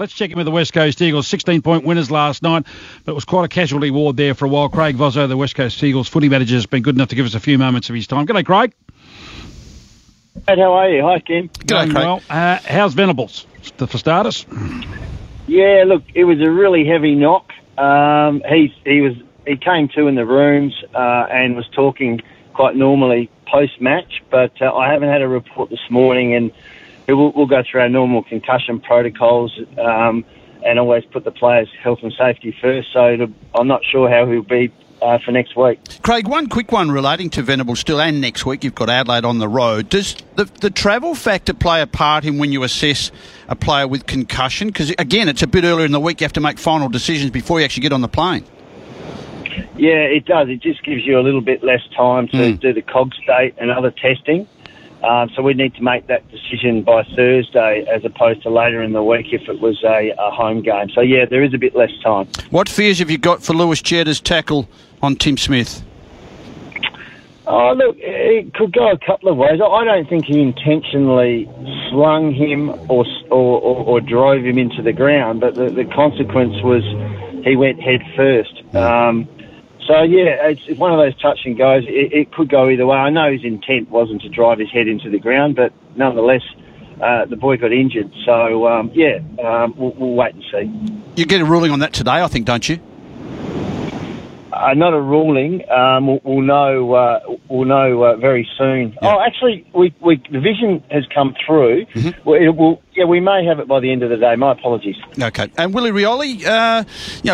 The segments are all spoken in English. Let's check in with the West Coast Eagles. 16-point winners last night, but it was quite a casualty ward there for a while. Craig Vozzo, the West Coast Eagles footy manager, has been good enough to give us a few moments of his time. G'day, Craig. Hey, how are you? Hi, Tim. G'day, Craig. Well, how's Venables, for starters? Yeah, look, it was a really heavy knock. He came to in the rooms and was talking quite normally post-match, but I haven't had a report this morning, and We'll go through our normal concussion protocols and always put the players' health and safety first, so I'm not sure how he'll be for next week. Craig, one quick one relating to Venables still, and next week you've got Adelaide on the road. Does the travel factor play a part in when you assess a player with concussion? Because, again, it's a bit earlier in the week. You have to make final decisions before you actually get on the plane. Yeah, it does. It just gives you a little bit less time to do the cog state and other testing. So we need to make that decision by Thursday as opposed to later in the week if it was a home game. So, yeah, there is a bit less time. What fears have you got for Lewis Jetta's tackle on Tim Smith? Oh, look, it could go a couple of ways. I don't think he intentionally slung him or drove him into the ground, but the consequence was he went head first. So, yeah, it's one of those touch and goes. It could go either way. I know his intent wasn't to drive his head into the ground, but nonetheless, the boy got injured. So, we'll wait and see. You get a ruling on that today, I think, don't you? Not a ruling. We'll know very soon. Yeah. Oh, actually, the vision has come through. Mm-hmm. We may have it by the end of the day. My apologies. Okay. And Willie Rioli,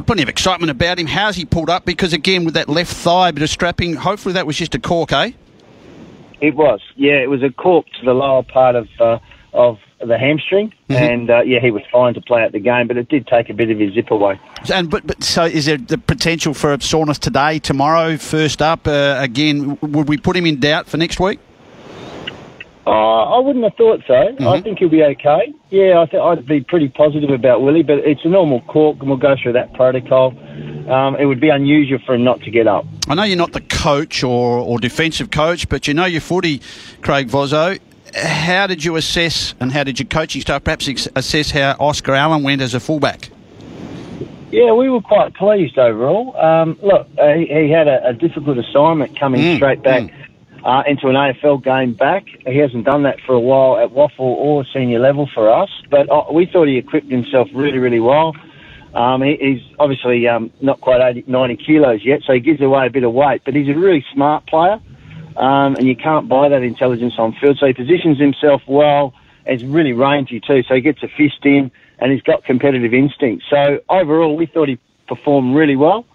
plenty of excitement about him. How's he pulled up? Because, again, with that left thigh, a bit of strapping, hopefully that was just a cork, eh? It was. Yeah, it was a cork to the lower part of the hamstring, and he was fine to play at the game, but it did take a bit of his zip away. But so is there the potential for a soreness today, tomorrow, first up? Again, would we put him in doubt for next week? I wouldn't have thought so. Mm-hmm. I think he'll be okay. Yeah, I'd be pretty positive about Willie, but it's a normal cork, and we'll go through that protocol. It would be unusual for him not to get up. I know you're not the coach or defensive coach, but you know your footy, Craig Vozzo. How did you assess, and how did your coaching staff perhaps assess how Oscar Allen went as a fullback? Yeah, we were quite pleased overall. He had a difficult assignment coming straight back into an AFL game back. He hasn't done that for a while at Waffle or senior level for us, but we thought he equipped himself really, really well. He's obviously not quite 90 kilos yet, so he gives away a bit of weight, but he's a really smart player. And you can't buy that intelligence on field. So he positions himself well. He's really rangy too. So he gets a fist in and he's got competitive instinct. So overall, we thought he performed really well.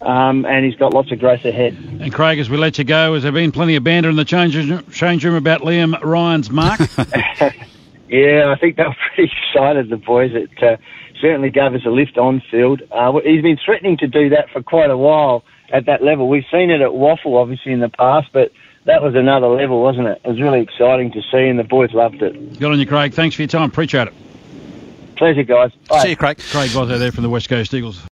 And he's got lots of growth ahead. And Craig, as we let you go, has there been plenty of banter in the change room about Liam Ryan's mark? Yeah, I think they were pretty excited, the boys. It certainly gave us a lift on field. He's been threatening to do that for quite a while at that level. We've seen it at Waffle, obviously, in the past, but that was another level, wasn't it? It was really exciting to see, and the boys loved it. Good on you, Craig. Thanks for your time. Appreciate it. Pleasure, guys. Bye. See you, Craig. Craig Vozzo there from the West Coast Eagles.